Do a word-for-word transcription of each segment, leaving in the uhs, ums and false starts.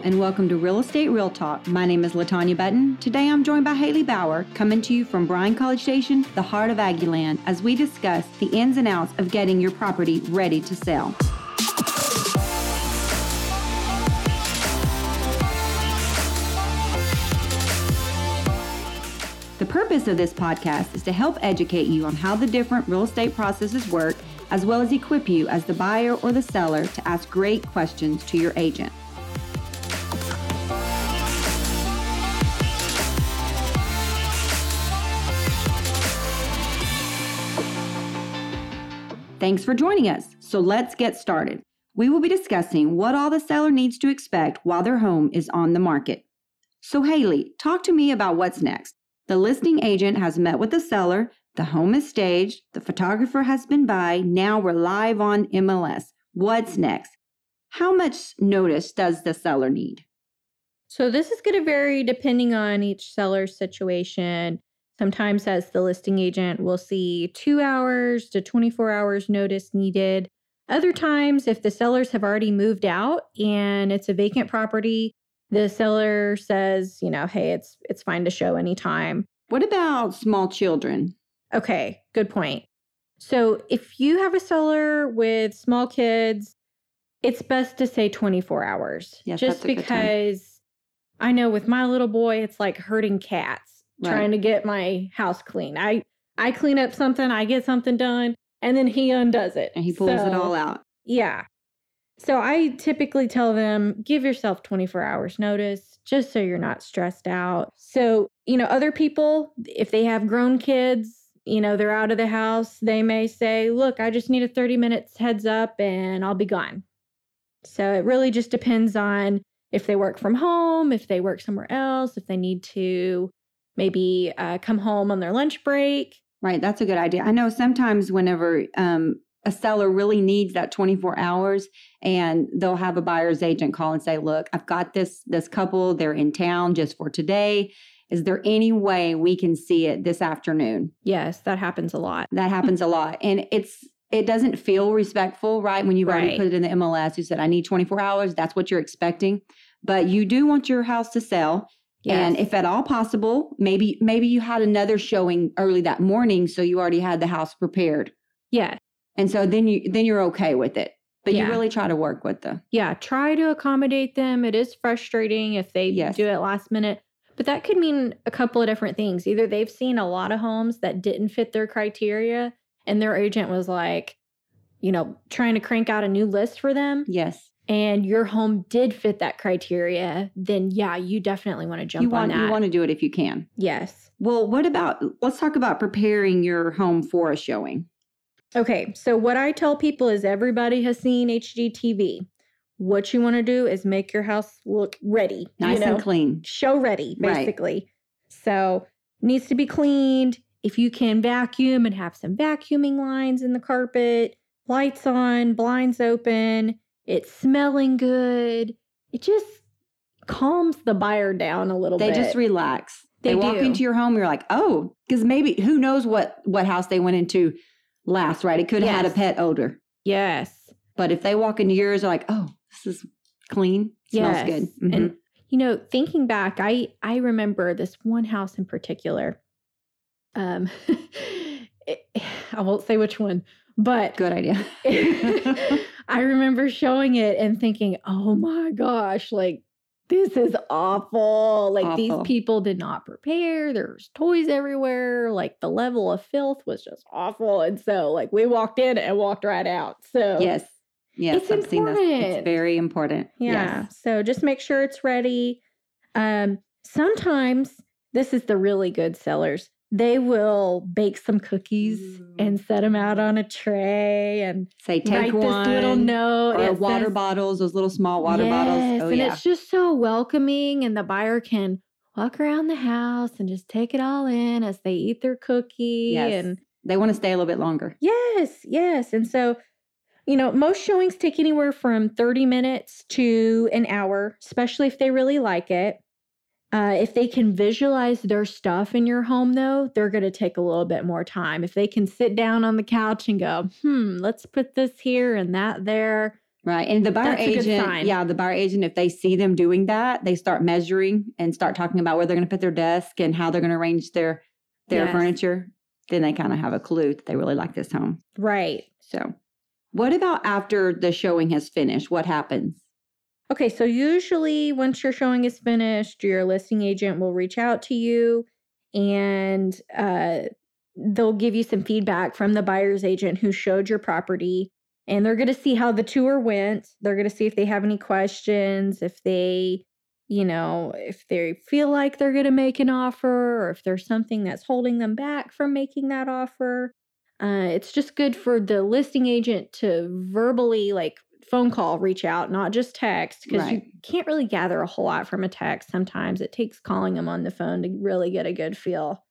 Hello and welcome to Real Estate Real Talk. My name is LaTanya Button. Today I'm joined by Haley Bauer, coming to you from Bryan College Station, the heart of Aggieland, as we discuss the ins and outs of getting your property ready to sell. The purpose of this podcast is to help educate you on how the different real estate processes work, as well as equip you as the buyer or the seller to ask great questions to your agent. Thanks for joining us. So let's get started. We will be discussing what all the seller needs to expect while their home is on the market. So Haley, talk to me about what's next. The listing agent has met with the seller, the home is staged, the photographer has been by, now we're live on M L S. What's next? How much notice does the seller need? So this is going to vary depending on each seller's situation. Sometimes as the listing agent, we'll see two hours to twenty-four hours notice needed. Other times, if the sellers have already moved out and it's a vacant property, the seller says, you know, hey, it's it's fine to show anytime. What about small children? Okay, good point. So if you have a seller with small kids, it's best to say twenty-four hours. Yes, just because I know with my little boy, it's like herding cats. Right. Trying to get my house clean. I, I clean up something, I get something done, and then he undoes it. And he pulls so, it all out. Yeah. So I typically tell them, give yourself twenty-four hours notice, just so you're not stressed out. So, you know, other people, if they have grown kids, you know, they're out of the house, they may say, look, I just need a thirty minutes heads up and I'll be gone. So it really just depends on if they work from home, if they work somewhere else, if they need to maybe uh, come home on their lunch break. Right. That's a good idea. I know sometimes whenever um, a seller really needs that twenty-four hours and they'll have a buyer's agent call and say, look, I've got this, this couple, they're in town just for today. Is there any way we can see it this afternoon? Yes, that happens a lot. That happens a lot. And it's it doesn't feel respectful, right? When you've right. already put it in the M L S, you said, I need twenty-four hours. That's what you're expecting. But you do want your house to sell. Yes. And if at all possible, maybe maybe you had another showing early that morning, so you already had the house prepared. Yeah. And so then, you, then you're okay with it. But yeah. you really try to work with them. Yeah, try to accommodate them. It is frustrating if they yes. do it last minute. But that could mean a couple of different things. Either they've seen a lot of homes that didn't fit their criteria, and their agent was like, you know, trying to crank out a new list for them. Yes. And your home did fit that criteria, then yeah, you definitely want to jump you want, on that. You want to do it if you can. Yes. Well, what about, let's talk about preparing your home for a showing. Okay, so what I tell people is everybody has seen H G T V. What you want to do is make your house look ready. Nice you know, and clean. Show ready, basically. Right. So needs to be cleaned. If you can vacuum and have some vacuuming lines in the carpet, lights on, blinds open. It's smelling good. It just calms the buyer down a little they bit. They just relax. They, they walk do. into your home. You're like, oh, because maybe who knows what, what house they went into last, right? It could have yes. had a pet odor. Yes. But if they walk into yours, they're like, oh, this is clean. Yes. Smells good. Mm-hmm. And, you know, thinking back, I, I remember this one house in particular. Um, it, I won't say which one. But good idea. I remember showing it and thinking, oh my gosh, like this is awful. Like awful. These people did not prepare. There's toys everywhere. Like the level of filth was just awful. And so like we walked in and walked right out. So yes, yes, it's I've important. Seen this. It's very important. Yeah. Yes. So just make sure it's ready. Um, sometimes this is the really good sellers. They will bake some cookies and set them out on a tray and say, take write one, this little note. Or yes, water bottles, those little small water yes, bottles. Oh, and yeah. it's just so welcoming. And the buyer can walk around the house and just take it all in as they eat their cookie. Yes. And they want to stay a little bit longer. Yes, yes. And so, you know, most showings take anywhere from thirty minutes to an hour, especially if they really like it. Uh, if they can visualize their stuff in your home, though, they're going to take a little bit more time. If they can sit down on the couch and go, hmm, let's put this here and that there, Right. And the buyer That's agent, yeah, the buyer agent, if they see them doing that, they start measuring and start talking about where they're going to put their desk and how they're going to arrange their, their yes. furniture. Then they kind of have a clue that they really like this home. Right. So what about after the showing has finished? What happens? Okay. So usually once your showing is finished, your listing agent will reach out to you and uh, they'll give you some feedback from the buyer's agent who showed your property. And they're going to see how the tour went. They're going to see if they have any questions, if they, you know, if they feel like they're going to make an offer or if there's something that's holding them back from making that offer. Uh, it's just good for the listing agent to verbally, like, phone call, reach out, not just text, because right. you can't really gather a whole lot from a text. Sometimes it takes calling them on the phone to really get a good feel.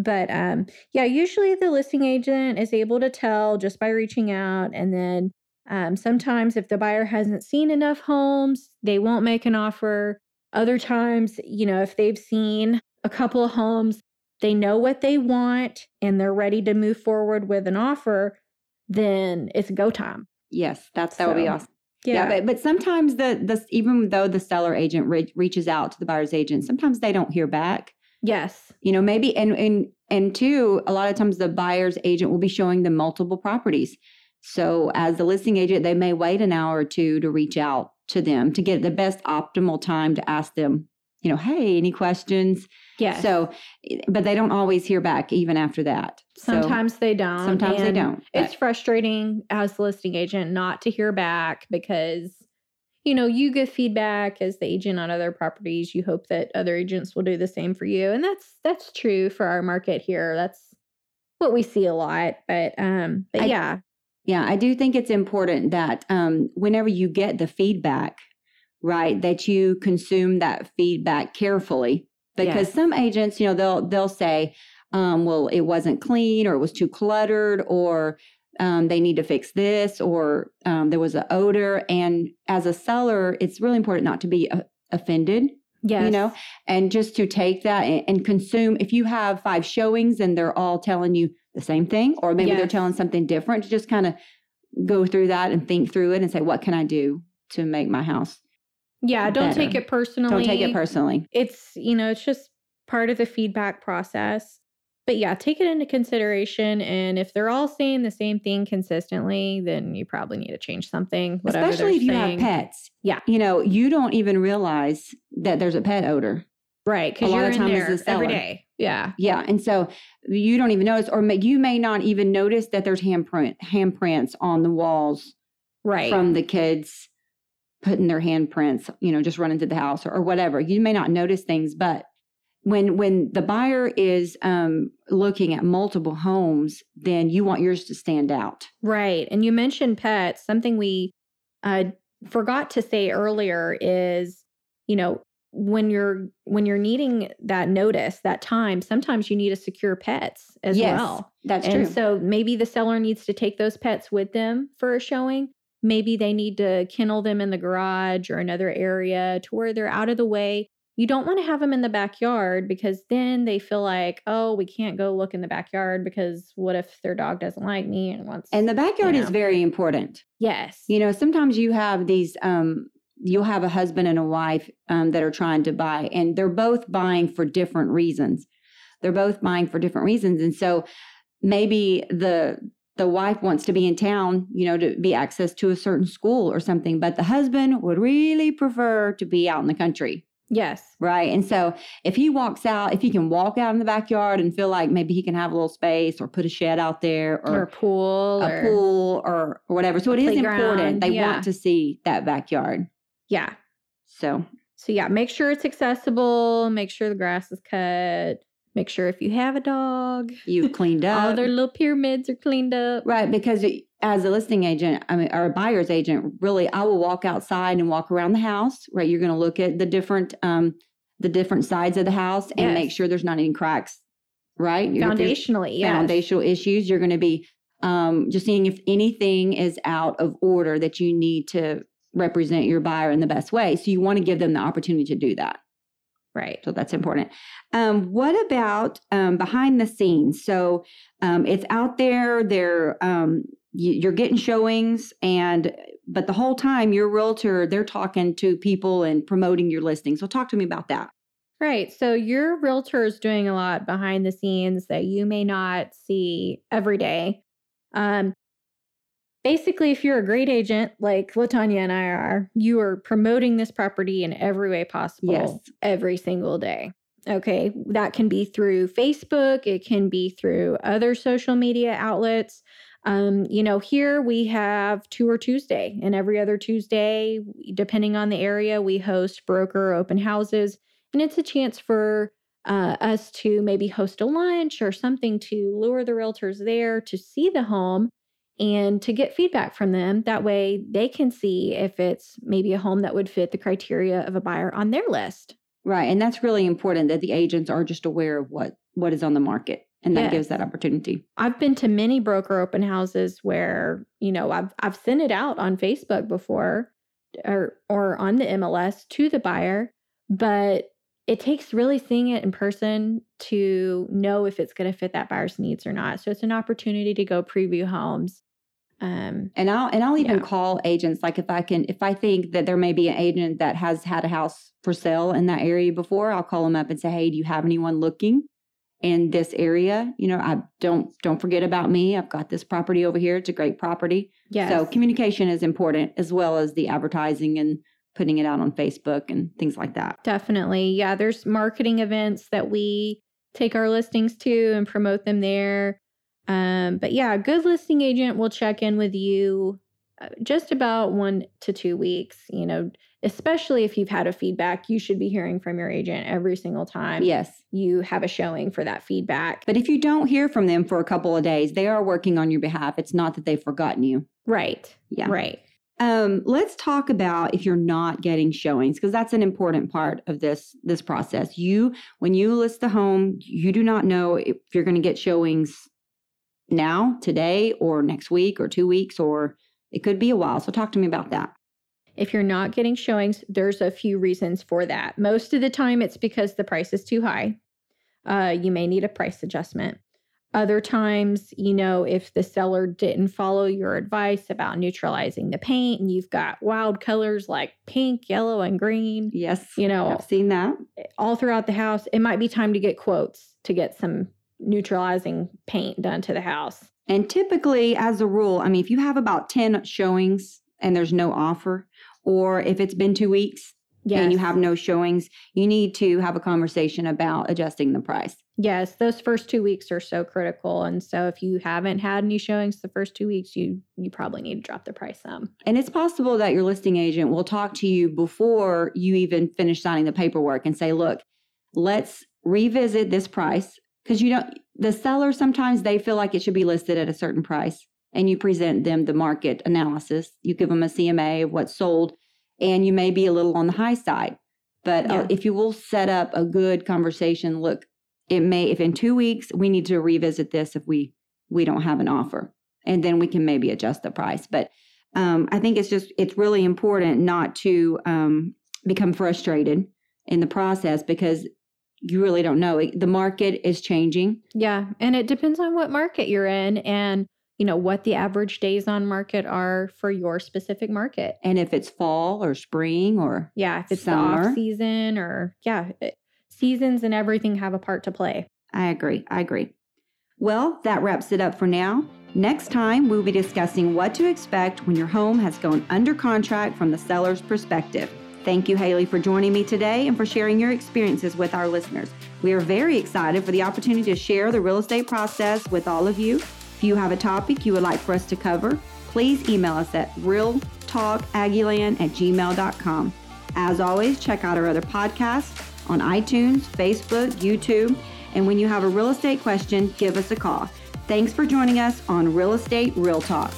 But um, yeah, usually the listing agent is able to tell just by reaching out. And then um, sometimes if the buyer hasn't seen enough homes, they won't make an offer. Other times, you know, if they've seen a couple of homes, they know what they want and they're ready to move forward with an offer, then it's go time. Yes, that's that so, would be awesome. Yeah, yeah but, but sometimes the, the even though the seller agent re- reaches out to the buyer's agent, sometimes they don't hear back. Yes. You know, maybe, and, and, and two, a lot of times the buyer's agent will be showing them multiple properties. So as the listing agent, they may wait an hour or two to reach out to them to get the best optimal time to ask them, you know, hey, any questions? Yes. So, but they don't always hear back even after that. Sometimes so, they don't. Sometimes they don't. It's but. frustrating as the listing agent not to hear back because, you know, you give feedback as the agent on other properties. You hope that other agents will do the same for you. And that's that's true for our market here. That's what we see a lot. But, um, but I, yeah. Yeah, I do think it's important that um, whenever you get the feedback, right, that you consume that feedback carefully. Because yes. some agents, you know, they'll, they'll say, um, well, it wasn't clean or it was too cluttered or Um, they need to fix this, or um, there was an odor. And as a seller, it's really important not to be uh, offended, yes. you know, and just to take that and, and consume. If you have five showings and they're all telling you the same thing, or maybe yes. they're telling something different, to just kind of go through that and think through it and say, what can I do to make my house Yeah, don't better? Take it personally. Don't take it personally. It's, you know, it's just part of the feedback process. But yeah, take it into consideration. And if they're all saying the same thing consistently, then you probably need to change something. Especially if you saying. have pets. Yeah. You know, you don't even realize that there's a pet odor. Right. Because you're in there the every day. Yeah. Yeah. And so you don't even notice, or may, you may not even notice that there's handprint, handprints on the walls. Right. From the kids putting their handprints, you know, just running to the house or, or whatever. You may not notice things, but When when the buyer is um, looking at multiple homes, then you want yours to stand out. Right. And you mentioned pets. Something we uh, forgot to say earlier is, you know, when you're when you're needing that notice, that time, sometimes you need to secure pets as yes, well. That's and true. And so maybe the seller needs to take those pets with them for a showing. Maybe they need to kennel them in the garage or another area to where they're out of the way. You don't want to have them in the backyard because then they feel like, oh, we can't go look in the backyard because what if their dog doesn't like me and wants. And the backyard you know. is very important. Yes. You know, sometimes you have these, um, you'll have a husband and a wife um, that are trying to buy, and they're both buying for different reasons. They're both buying for different reasons. And so maybe the the wife wants to be in town, you know, to be access to a certain school or something, but the husband would really prefer to be out in the country. Yes. Right. And so if he walks out, if he can walk out in the backyard and feel like maybe he can have a little space or put a shed out there or, or a pool, a or pool or, or whatever. So it is important. They yeah. want to see that backyard. Yeah. So, so yeah, make sure it's accessible. Make sure the grass is cut. Make sure if you have a dog, you've cleaned up. All their little pyramids are cleaned up. Right. Because as a listing agent, I mean, or a buyer's agent, really, I will walk outside and walk around the house, right? You're going to look at the different, um, the different sides of the house and yes. make sure there's not any cracks, right? Foundationally, yes. Foundational issues. You're going to be um, just seeing if anything is out of order that you need to represent your buyer in the best way. So you want to give them the opportunity to do that. Right. So that's important. Um, what about um, behind the scenes? So um, it's out there. They're um, you're getting showings, and but the whole time your realtor, they're talking to people and promoting your listing. So talk to me about that. Right. So your realtor is doing a lot behind the scenes that you may not see every day. Um, basically, if you're a great agent like LaTanya and I are, you are promoting this property in every way possible. Yes. Every single day. Okay. That can be through Facebook. It can be through other social media outlets. Um, you know, here we have Tour Tuesday, and every other Tuesday, depending on the area, we host broker open houses, and it's a chance for uh, us to maybe host a lunch or something to lure the realtors there to see the home and to get feedback from them. That way they can see if it's maybe a home that would fit the criteria of a buyer on their list. Right. And that's really important that the agents are just aware of what, what is on the market. And that yes. gives that opportunity. I've been to many broker open houses where, you know, I've I've sent it out on Facebook before or or on the M L S to the buyer, but it takes really seeing it in person to know if it's going to fit that buyer's needs or not. So it's an opportunity to go preview homes. Um, and I'll and I'll even yeah. call agents, like if I can, if I think that there may be an agent that has had a house for sale in that area before, I'll call them up and say, hey, do you have anyone looking in this area? You know, I don't, don't forget about me. I've got this property over here. It's a great property. Yes. So communication is important, as well as the advertising and putting it out on Facebook and things like that. Definitely. Yeah. There's marketing events that we take our listings to and promote them there. Um, but yeah, a good listing agent will check in with you just about one to two weeks, you know, especially if you've had a feedback, you should be hearing from your agent every single time. Yes. You have a showing for that feedback. But if you don't hear from them for a couple of days, they are working on your behalf. It's not that they've forgotten you. Right. Yeah. Right. Um, let's talk about if you're not getting showings, because that's an important part of this, this process. You, when you list the home, you do not know if you're going to get showings now, today, or next week, or two weeks, or it could be a while. So talk to me about that. If you're not getting showings, there's a few reasons for that. Most of the time, it's because the price is too high. Uh, you may need a price adjustment. Other times, you know, if the seller didn't follow your advice about neutralizing the paint and you've got wild colors like pink, yellow, and green. Yes. You know, I've seen that. All throughout the house, it might be time to get quotes to get some neutralizing paint done to the house. And typically, as a rule, I mean, if you have about ten showings and there's no offer, or if it's been two weeks yes. and you have no showings, you need to have a conversation about adjusting the price. Yes, those first two weeks are so critical. And so if you haven't had any showings the first two weeks, you you probably need to drop the price some. And it's possible that your listing agent will talk to you before you even finish signing the paperwork and say, look, let's revisit this price. Because you don't, the seller, sometimes they feel like it should be listed at a certain price, and you present them the market analysis. You give them a C M A of what's sold, and you may be a little on the high side. But yeah. uh, if you will set up a good conversation, look, it may, if in two weeks we need to revisit this if we, we don't have an offer, and then we can maybe adjust the price. But um, I think it's just, it's really important not to um, become frustrated in the process, because you really don't know. The market is changing. Yeah. And it depends on what market you're in and, you know, what the average days on market are for your specific market. And if it's fall or spring or yeah, if it's summer. The off season or yeah, it, seasons and everything have a part to play. I agree. I agree. Well, that wraps it up for now. Next time, we'll be discussing what to expect when your home has gone under contract from the seller's perspective. Thank you, Haley, for joining me today and for sharing your experiences with our listeners. We are very excited for the opportunity to share the real estate process with all of you. If you have a topic you would like for us to cover, please email us at real talk aggieland at gmail dot com. As always, check out our other podcasts on iTunes, Facebook, YouTube, and when you have a real estate question, give us a call. Thanks for joining us on Real Estate Real Talk.